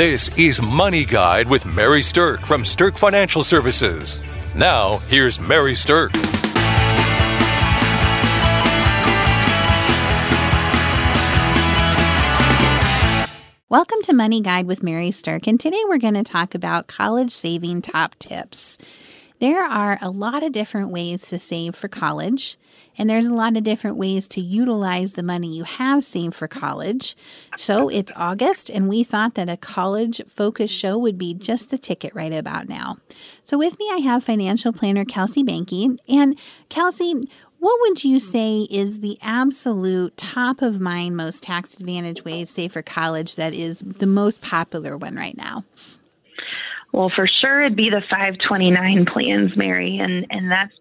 This is Money Guide with Mary Stirk from Stirk Financial Services. Now, here's Mary Stirk. Welcome to Money Guide with Mary Stirk, and today we're going to talk about college saving top tips. There are a lot of different ways to save for college, and there's a lot of different ways to utilize the money you have saved for college. So it's August, and we thought that a college-focused show would be just the ticket right about now. So with me, I have financial planner Kelsey Banke. And Kelsey, what would you say is the absolute top-of-mind, most tax-advantaged way to save for college that is the most popular one right now? Well, for sure, it'd be the 529 plans, Mary, and that's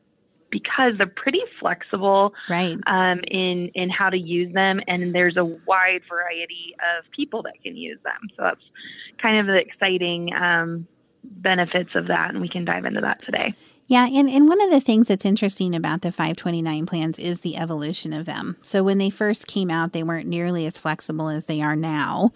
because they're pretty flexible, right? In how to use them, and there's a wide variety of people that can use them. So that's kind of the exciting benefits of that, and we can dive into that today. Yeah, and one of the things that's interesting about the 529 plans is the evolution of them. So when they first came out, they weren't nearly as flexible as they are now.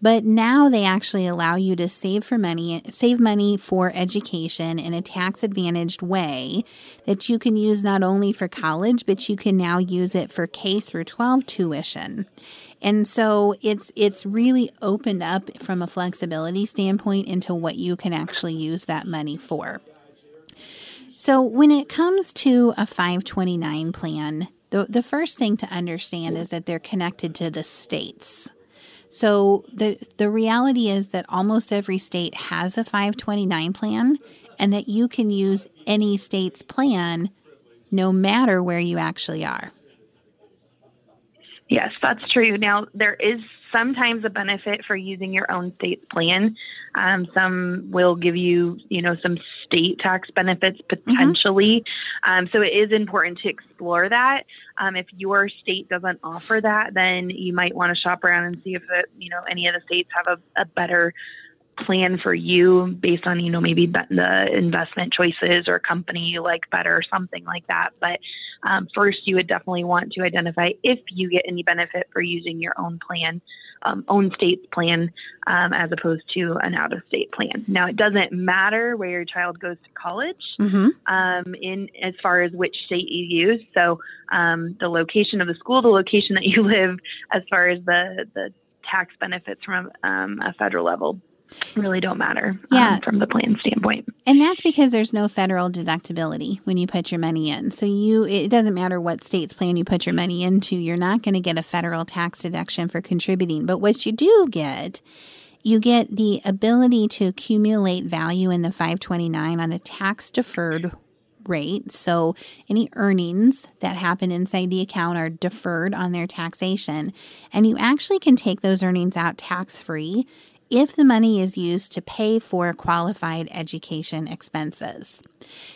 But now they actually allow you to save money for education in a tax-advantaged way that you can use not only for college, but you can now use it for K through 12 tuition. And so it's really opened up from a flexibility standpoint into what you can actually use that money for. So when it comes to a 529 plan, the first thing to understand is that they're connected to the states. So the reality is that almost every state has a 529 plan and that you can use any state's plan no matter where you actually are. Yes, that's true. Now, there is sometimes a benefit for using your own state's plan. Some will give you, some state tax benefits potentially. Mm-hmm. So it is important to explore that. If your state doesn't offer that, then you might want to shop around and see if any of the states have a better plan for you based on, maybe the investment choices or company you like better or something like that. But first, you would definitely want to identify if you get any benefit for using your own plan, own state's plan, as opposed to an out-of-state plan. Now, it doesn't matter where your child goes to college, mm-hmm. In as far as which state you use. So the location of the school, the location that you live, as far as the tax benefits from a federal level, really don't matter from the plan standpoint. And that's because there's no federal deductibility when you put your money in. So it doesn't matter what state's plan you put your money into, you're not going to get a federal tax deduction for contributing. But what you do get, you get the ability to accumulate value in the 529 on a tax-deferred rate. So any earnings that happen inside the account are deferred on their taxation. And you actually can take those earnings out tax-free if the money is used to pay for qualified education expenses.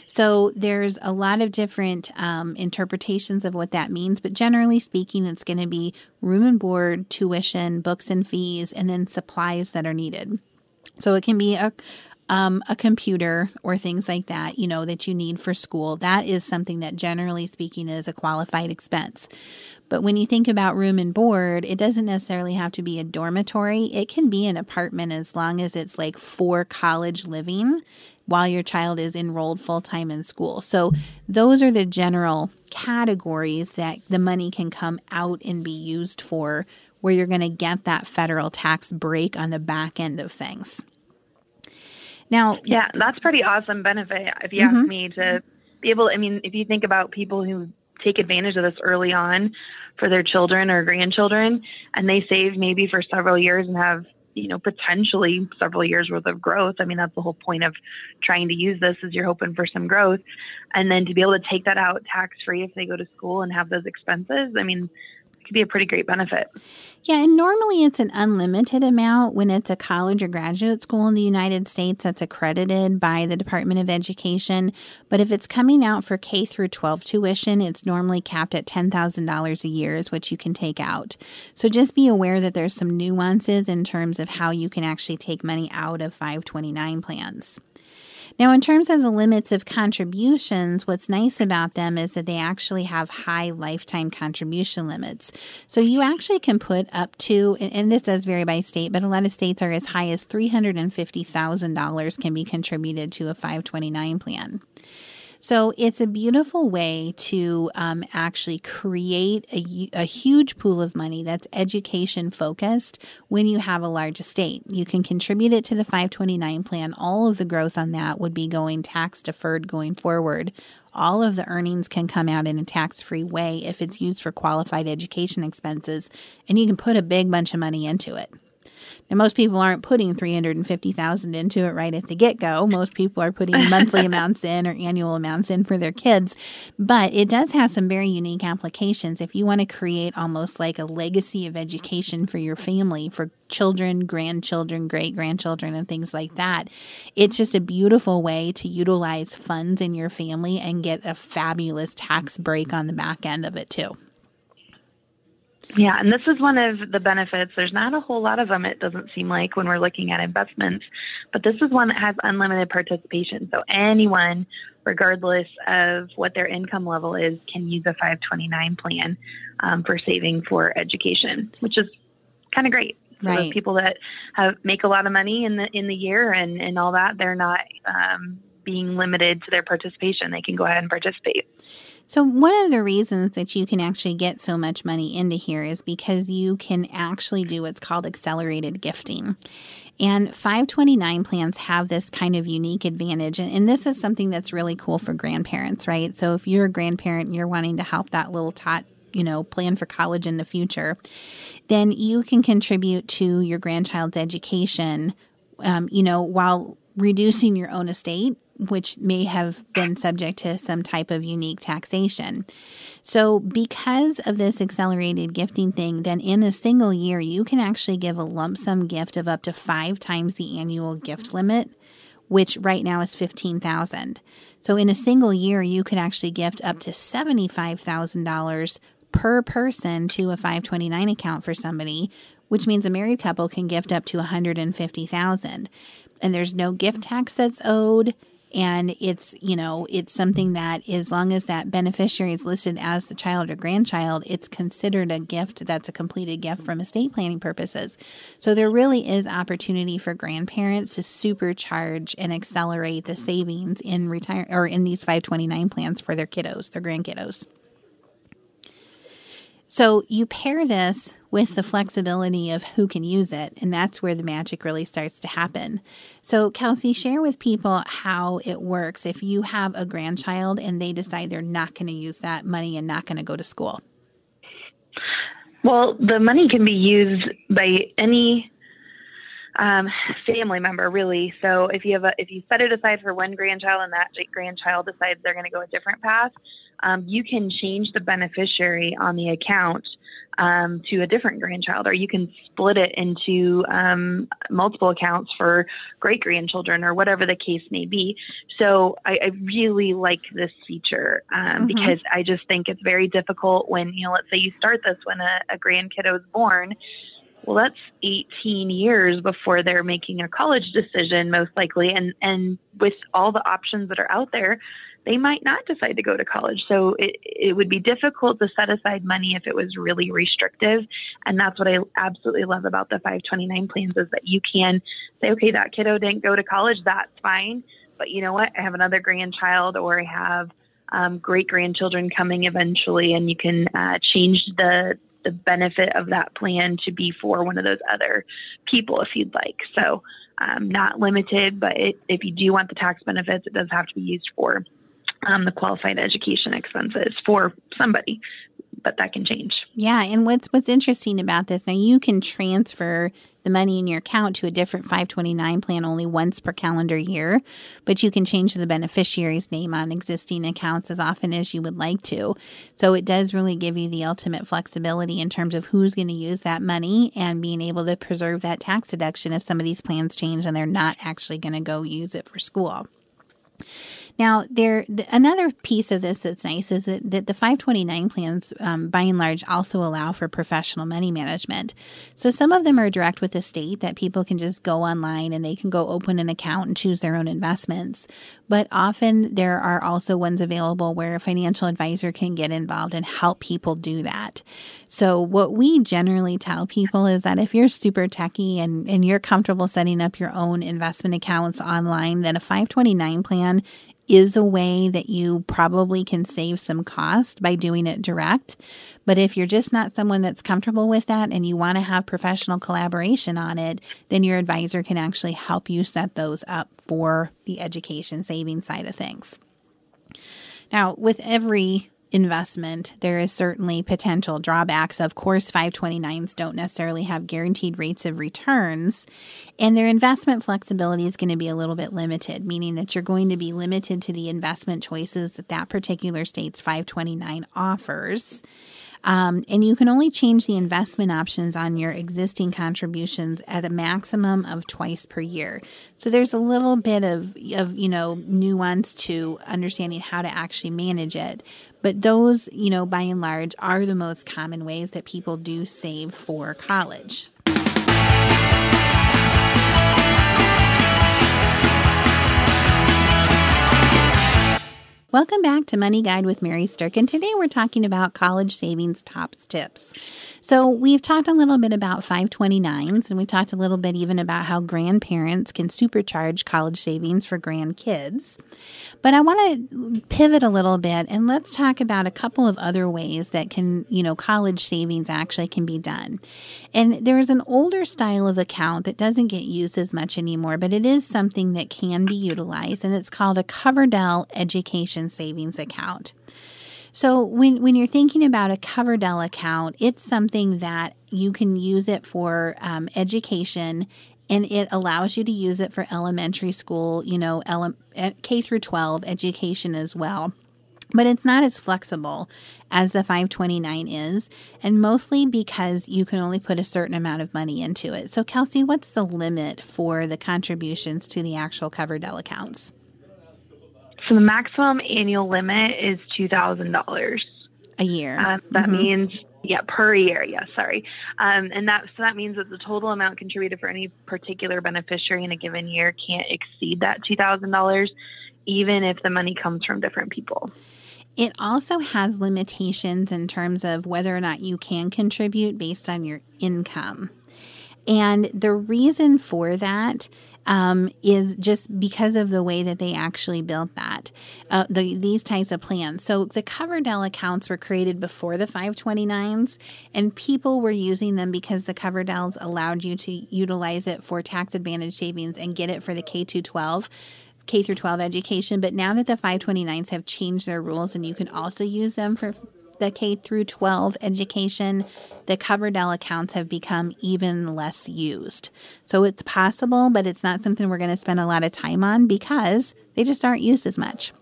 So there's a lot of different interpretations of what that means, but generally speaking, it's going to be room and board, tuition, books and fees, and then supplies that are needed. So it can be a computer or things like that, that you need for school. That is something that generally speaking is a qualified expense. But when you think about room and board, it doesn't necessarily have to be a dormitory. It can be an apartment as long as it's like for college living while your child is enrolled full-time in school. So those are the general categories that the money can come out and be used for, where you're going to get that federal tax break on the back end of things. Now, yeah, that's pretty awesome benefit, if you mm-hmm. ask me, to be able to, if you think about people who take advantage of this early on for their children or grandchildren, and they save maybe for several years and have, potentially several years worth of growth. That's the whole point of trying to use this, is you're hoping for some growth. And then to be able to take that out tax-free if they go to school and have those expenses, could be a pretty great benefit. Yeah, and normally it's an unlimited amount when it's a college or graduate school in the United States that's accredited by the Department of Education. But if it's coming out for K through 12 tuition, it's normally capped at $10,000 a year is what you can take out. So just be aware that there's some nuances in terms of how you can actually take money out of 529 plans. Now, in terms of the limits of contributions, what's nice about them is that they actually have high lifetime contribution limits. So you actually can put up to, and this does vary by state, but a lot of states are as high as $350,000 can be contributed to a 529 plan. So it's a beautiful way to actually create a huge pool of money that's education focused when you have a large estate. You can contribute it to the 529 plan. All of the growth on that would be going tax deferred going forward. All of the earnings can come out in a tax-free way if it's used for qualified education expenses, and you can put a big bunch of money into it. Now, most people aren't putting $350,000 into it right at the get-go. Most people are putting monthly amounts in or annual amounts in for their kids. But it does have some very unique applications. If you want to create almost like a legacy of education for your family, for children, grandchildren, great-grandchildren, and things like that, it's just a beautiful way to utilize funds in your family and get a fabulous tax break on the back end of it, too. Yeah, and this is one of the benefits. There's not a whole lot of them, it doesn't seem like, when we're looking at investments, but this is one that has unlimited participation. So anyone, regardless of what their income level is, can use a 529 plan for saving for education, which is kind of great. For right. Those people that make a lot of money in the year and all that, they're not being limited to their participation. They can go ahead and participate. So one of the reasons that you can actually get so much money into here is because you can actually do what's called accelerated gifting. And 529 plans have this kind of unique advantage. And this is something that's really cool for grandparents, right? So if you're a grandparent and you're wanting to help that little tot, plan for college in the future, then you can contribute to your grandchild's education, while reducing your own estate, which may have been subject to some type of unique taxation. So because of this accelerated gifting thing, then in a single year, you can actually give a lump sum gift of up to 5 times the annual gift limit, which right now is $15,000. So in a single year, you could actually gift up to $75,000 per person to a 529 account for somebody, which means a married couple can gift up to $150,000. And there's no gift tax that's owed. And it's something that, as long as that beneficiary is listed as the child or grandchild, it's considered a gift that's a completed gift from estate planning purposes. So there really is opportunity for grandparents to supercharge and accelerate the savings in retire or in these 529 plans for their kiddos, their grandkiddos. So you pair this with the flexibility of who can use it, and that's where the magic really starts to happen. So Kelsey, share with people how it works if you have a grandchild and they decide they're not going to use that money and not going to go to school. Well, the money can be used by any family member, really. So if you set it aside for one grandchild and that grandchild decides they're going to go a different path, you can change the beneficiary on the account to a different grandchild, or you can split it into multiple accounts for great-grandchildren or whatever the case may be. So I really like this feature because I just think it's very difficult when, let's say you start this when a grandkiddo is born. Well, that's 18 years before they're making a college decision, most likely. And with all the options that are out there, they might not decide to go to college. So it would be difficult to set aside money if it was really restrictive. And that's what I absolutely love about the 529 plans is that you can say, okay, that kiddo didn't go to college. That's fine. But you know what? I have another grandchild, or I have great-grandchildren coming eventually. And you can change the benefit of that plan to be for one of those other people if you'd like. So not limited, but if you do want the tax benefits, it does have to be used for the qualified education expenses for somebody, but that can change. Yeah. And what's interesting about this, now you can transfer the money in your account to a different 529 plan only once per calendar year, but you can change the beneficiary's name on existing accounts as often as you would like to. So it does really give you the ultimate flexibility in terms of who's going to use that money and being able to preserve that tax deduction if some of these plans change and they're not actually going to go use it for school. Now, another piece of this that's nice is that the 529 plans, by and large, also allow for professional money management. So some of them are direct with the state that people can just go online and they can go open an account and choose their own investments. But often there are also ones available where a financial advisor can get involved and help people do that. So what we generally tell people is that if you're super techie and you're comfortable setting up your own investment accounts online, then a 529 plan is a way that you probably can save some cost by doing it direct. But if you're just not someone that's comfortable with that and you want to have professional collaboration on it, then your advisor can actually help you set those up for the education saving side of things. Now, with every investment, there is certainly potential drawbacks. Of course, 529s don't necessarily have guaranteed rates of returns, and their investment flexibility is going to be a little bit limited, meaning that you're going to be limited to the investment choices that particular state's 529 offers. And you can only change the investment options on your existing contributions at a maximum of twice per year. So there's a little bit of nuance to understanding how to actually manage it. But those, by and large, are the most common ways that people do save for college. Welcome back to Money Guide with Mary Stirk, and today we're talking about college savings top tips. So we've talked a little bit about 529s, and we've talked a little bit even about how grandparents can supercharge college savings for grandkids. But I want to pivot a little bit, and let's talk about a couple of other ways that can, college savings actually can be done. And there is an older style of account that doesn't get used as much anymore, but it is something that can be utilized, and it's called a Coverdell Education Savings account. So when you're thinking about a Coverdell account, it's something that you can use it for education, and it allows you to use it for elementary school, K through 12 education as well. But it's not as flexible as the 529 is, and mostly because you can only put a certain amount of money into it. So Kelsey, what's the limit for the contributions to the actual Coverdell accounts? So the maximum annual limit is $2,000 a year. That means, per year. Yeah, sorry. So that means that the total amount contributed for any particular beneficiary in a given year can't exceed that $2,000, even if the money comes from different people. It also has limitations in terms of whether or not you can contribute based on your income. And the reason for that is just because of the way that they actually built that, these types of plans. So the Coverdell accounts were created before the 529s, and people were using them because the Coverdells allowed you to utilize it for tax advantage savings and get it for the K through 12 education. But now that the 529s have changed their rules and you can also use them for the K through 12 education, the Coverdell accounts have become even less used. So it's possible, but it's not something we're going to spend a lot of time on because they just aren't used as much.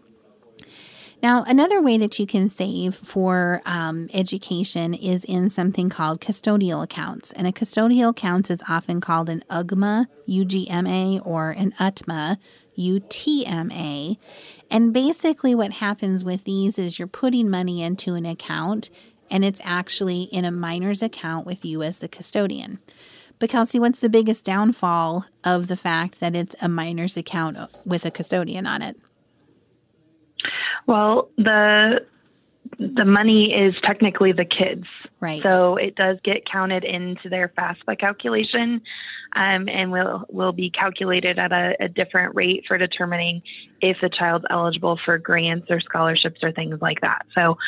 Now, another way that you can save for education is in something called custodial accounts. And a custodial account is often called an UGMA, or an UTMA, UTMA. And basically what happens with these is you're putting money into an account, and it's actually in a minor's account with you as the custodian. But Kelsey, what's the biggest downfall of the fact that it's a minor's account with a custodian on it? Well, the money is technically the kids. Right. So it does get counted into their FAFSA calculation, and will be calculated at a different rate for determining if the child's eligible for grants or scholarships or things like that. So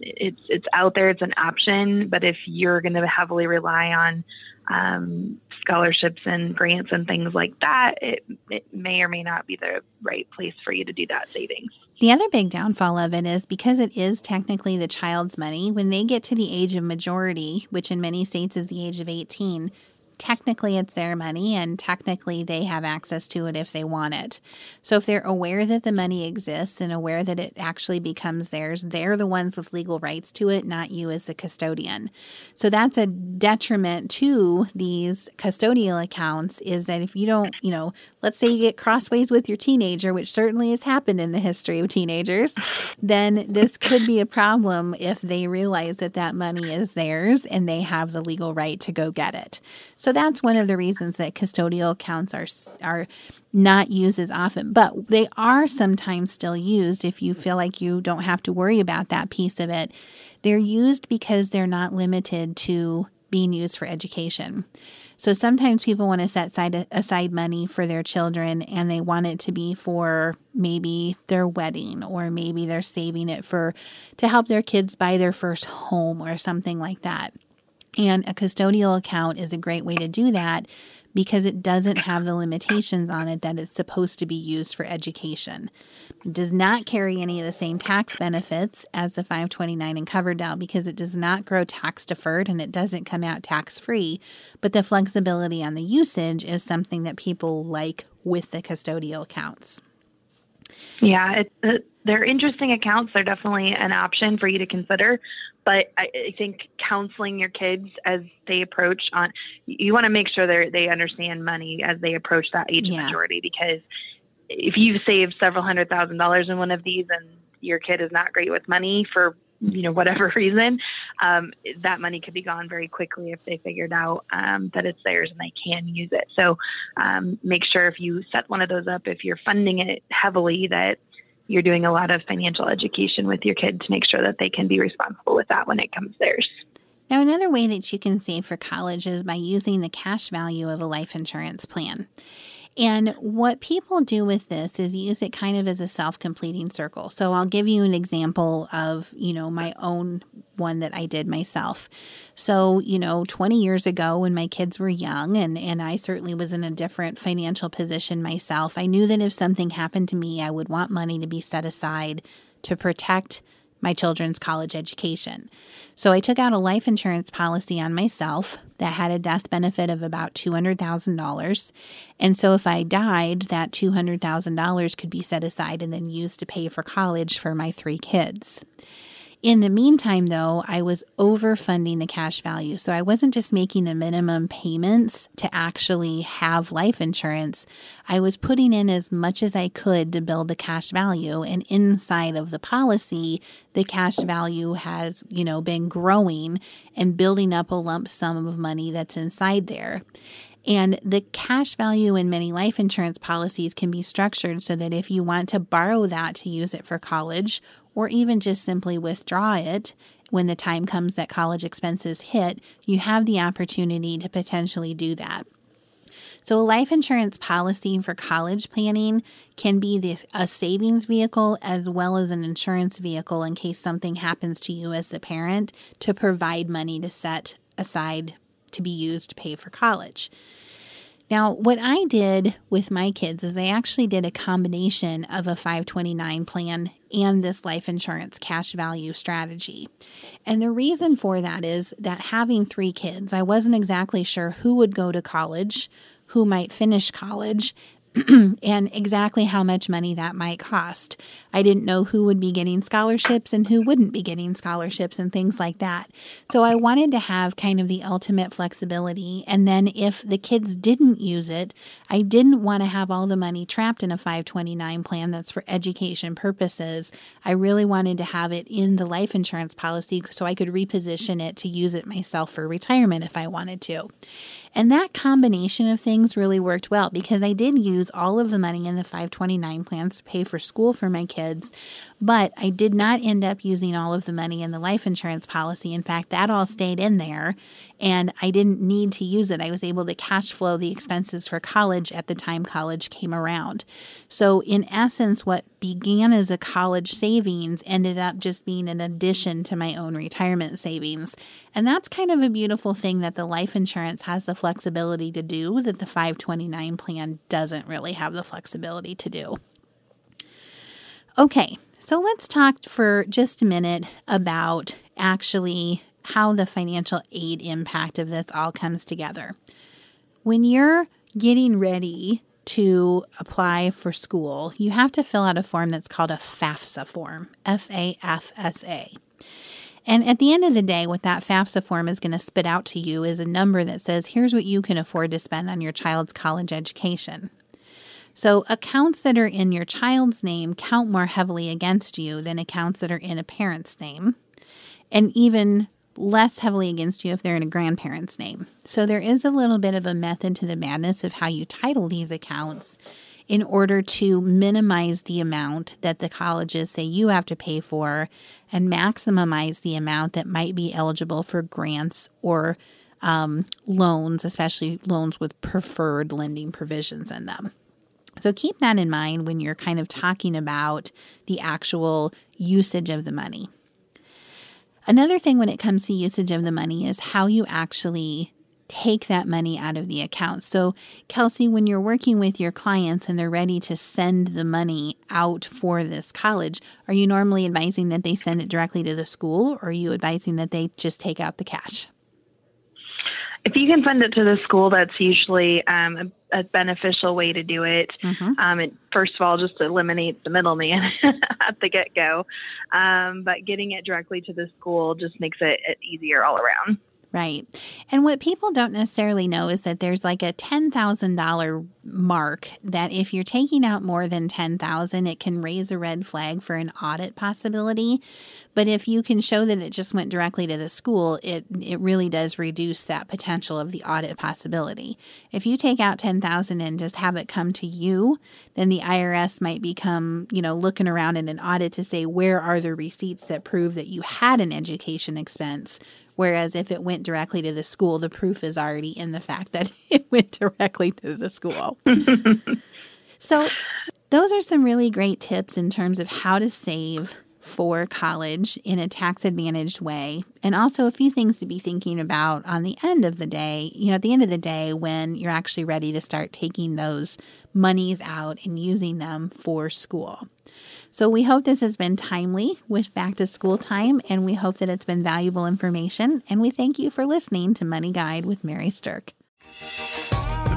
it's out there. It's an option. But if you're going to heavily rely on scholarships and grants and things like that, it may or may not be the right place for you to do that savings. The other big downfall of it is because it is technically the child's money, when they get to the age of majority, which in many states is the age of 18, technically it's their money and technically they have access to it if they want it. So if they're aware that the money exists and aware that it actually becomes theirs, they're the ones with legal rights to it, not you as the custodian. So that's a detriment to these custodial accounts, is that if you don't, you know, let's say you get crossways with your teenager, which certainly has happened in the history of teenagers, then this could be a problem if they realize that that money is theirs and they have the legal right to go get it. So that's one of the reasons that custodial accounts are not used as often, but they are sometimes still used if you feel like you don't have to worry about that piece of it. They're used because they're not limited to being used for education. So sometimes people want to set aside money for their children and they want it to be for maybe their wedding, or maybe they're saving it to help their kids buy their first home or something like that. And a custodial account is a great way to do that because it doesn't have the limitations on it that it's supposed to be used for education. It does not carry any of the same tax benefits as the 529 and Coverdell because it does not grow tax deferred and it doesn't come out tax free. But the flexibility on the usage is something that people like with the custodial accounts. Yeah, they're interesting accounts. They're definitely an option for you to consider. But I think counseling your kids as they approach you want to make sure they understand money as they approach that age of majority, because if you've saved several $100,000 in one of these and your kid is not great with money for, you know, whatever reason, that money could be gone very quickly if they figured out that it's theirs and they can use it. So make sure if you set one of those up, if you're funding it heavily, that you're doing a lot of financial education with your kid to make sure that they can be responsible with that when it comes theirs. Now, another way that you can save for college is by using the cash value of a life insurance plan. And what people do with this is use it kind of as a self-completing circle. So I'll give you an example of, you know, my own one that I did myself. So, you know, 20 years ago when my kids were young and I certainly was in a different financial position myself, I knew that if something happened to me, I would want money to be set aside to protect my children's college education. So I took out a life insurance policy on myself that had a death benefit of about $200,000. And so if I died, that $200,000 could be set aside and then used to pay for college for my 3 kids. In the meantime, though, I was overfunding the cash value. So I wasn't just making the minimum payments to actually have life insurance. I was putting in as much as I could to build the cash value. And inside of the policy, the cash value has, you know, been growing and building up a lump sum of money that's inside there. And the cash value in many life insurance policies can be structured so that if you want to borrow that to use it for college, or even just simply withdraw it when the time comes that college expenses hit, you have the opportunity to potentially do that. So a life insurance policy for college planning can be a savings vehicle as well as an insurance vehicle in case something happens to you as the parent, to provide money to set aside to be used to pay for college. Now, what I did with my kids is I actually did a combination of a 529 plan and this life insurance cash value strategy. And the reason for that is that having 3 kids, I wasn't exactly sure who would go to college, who might finish college, and exactly how much money that might cost. I didn't know who would be getting scholarships and who wouldn't be getting scholarships and things like that. So I wanted to have kind of the ultimate flexibility. And then if the kids didn't use it, I didn't want to have all the money trapped in a 529 plan that's for education purposes. I really wanted to have it in the life insurance policy so I could reposition it to use it myself for retirement if I wanted to. And that combination of things really worked well because I did use all of the money in the 529 plans to pay for school for my kids, but I did not end up using all of the money in the life insurance policy. In fact, that all stayed in there and I didn't need to use it. I was able to cash flow the expenses for college at the time college came around. So in essence, what began as a college savings ended up just being an addition to my own retirement savings. And that's kind of a beautiful thing that the life insurance has the flexibility to do that the 529 plan doesn't really have the flexibility to do. Okay, so let's talk for just a minute about actually how the financial aid impact of this all comes together. when you're getting ready to apply for school, you have to fill out a form that's called a FAFSA form, F-A-F-S-A. And at the end of the day, what that FAFSA form is going to spit out to you is a number that says, here's what you can afford to spend on your child's college education. So accounts that are in your child's name count more heavily against you than accounts that are in a parent's name, and even less heavily against you if they're in a grandparent's name. So there is a little bit of a method to the madness of how you title these accounts in order to minimize the amount that the colleges say you have to pay for and maximize the amount that might be eligible for grants or loans, especially loans with preferred lending provisions in them. So keep that in mind when you're kind of talking about the actual usage of the money. Another thing when it comes to usage of the money is how you actually take that money out of the account. So, Kelsey, when you're working with your clients and they're ready to send the money out for this college, are you normally advising that they send it directly to the school, or are you advising that they just take out the cash? If you can send it to the school, that's usually a beneficial way to do it. Mm-hmm. It first of all, just eliminates the middleman at the get-go. But getting it directly to the school just makes it easier all around. Right. And what people don't necessarily know is that there's like a $10,000 mark that if you're taking out more than $10,000, it can raise a red flag for an audit possibility. But if you can show that it just went directly to the school, it really does reduce that potential of the audit possibility. If you take out $10,000 and just have it come to you, then the IRS might become, looking around in an audit to say, where are the receipts that prove that you had an education expense? Whereas if it went directly to the school, the proof is already in the fact that it went directly to the school. So those are some really great tips in terms of how to save for college in a tax-advantaged way. And also a few things to be thinking about on the end of the day, at the end of the day when you're actually ready to start taking those monies out and using them for school. So we hope this has been timely with back to school time, and we hope that it's been valuable information. And we thank you for listening to Money Guide with Mary Stirk. The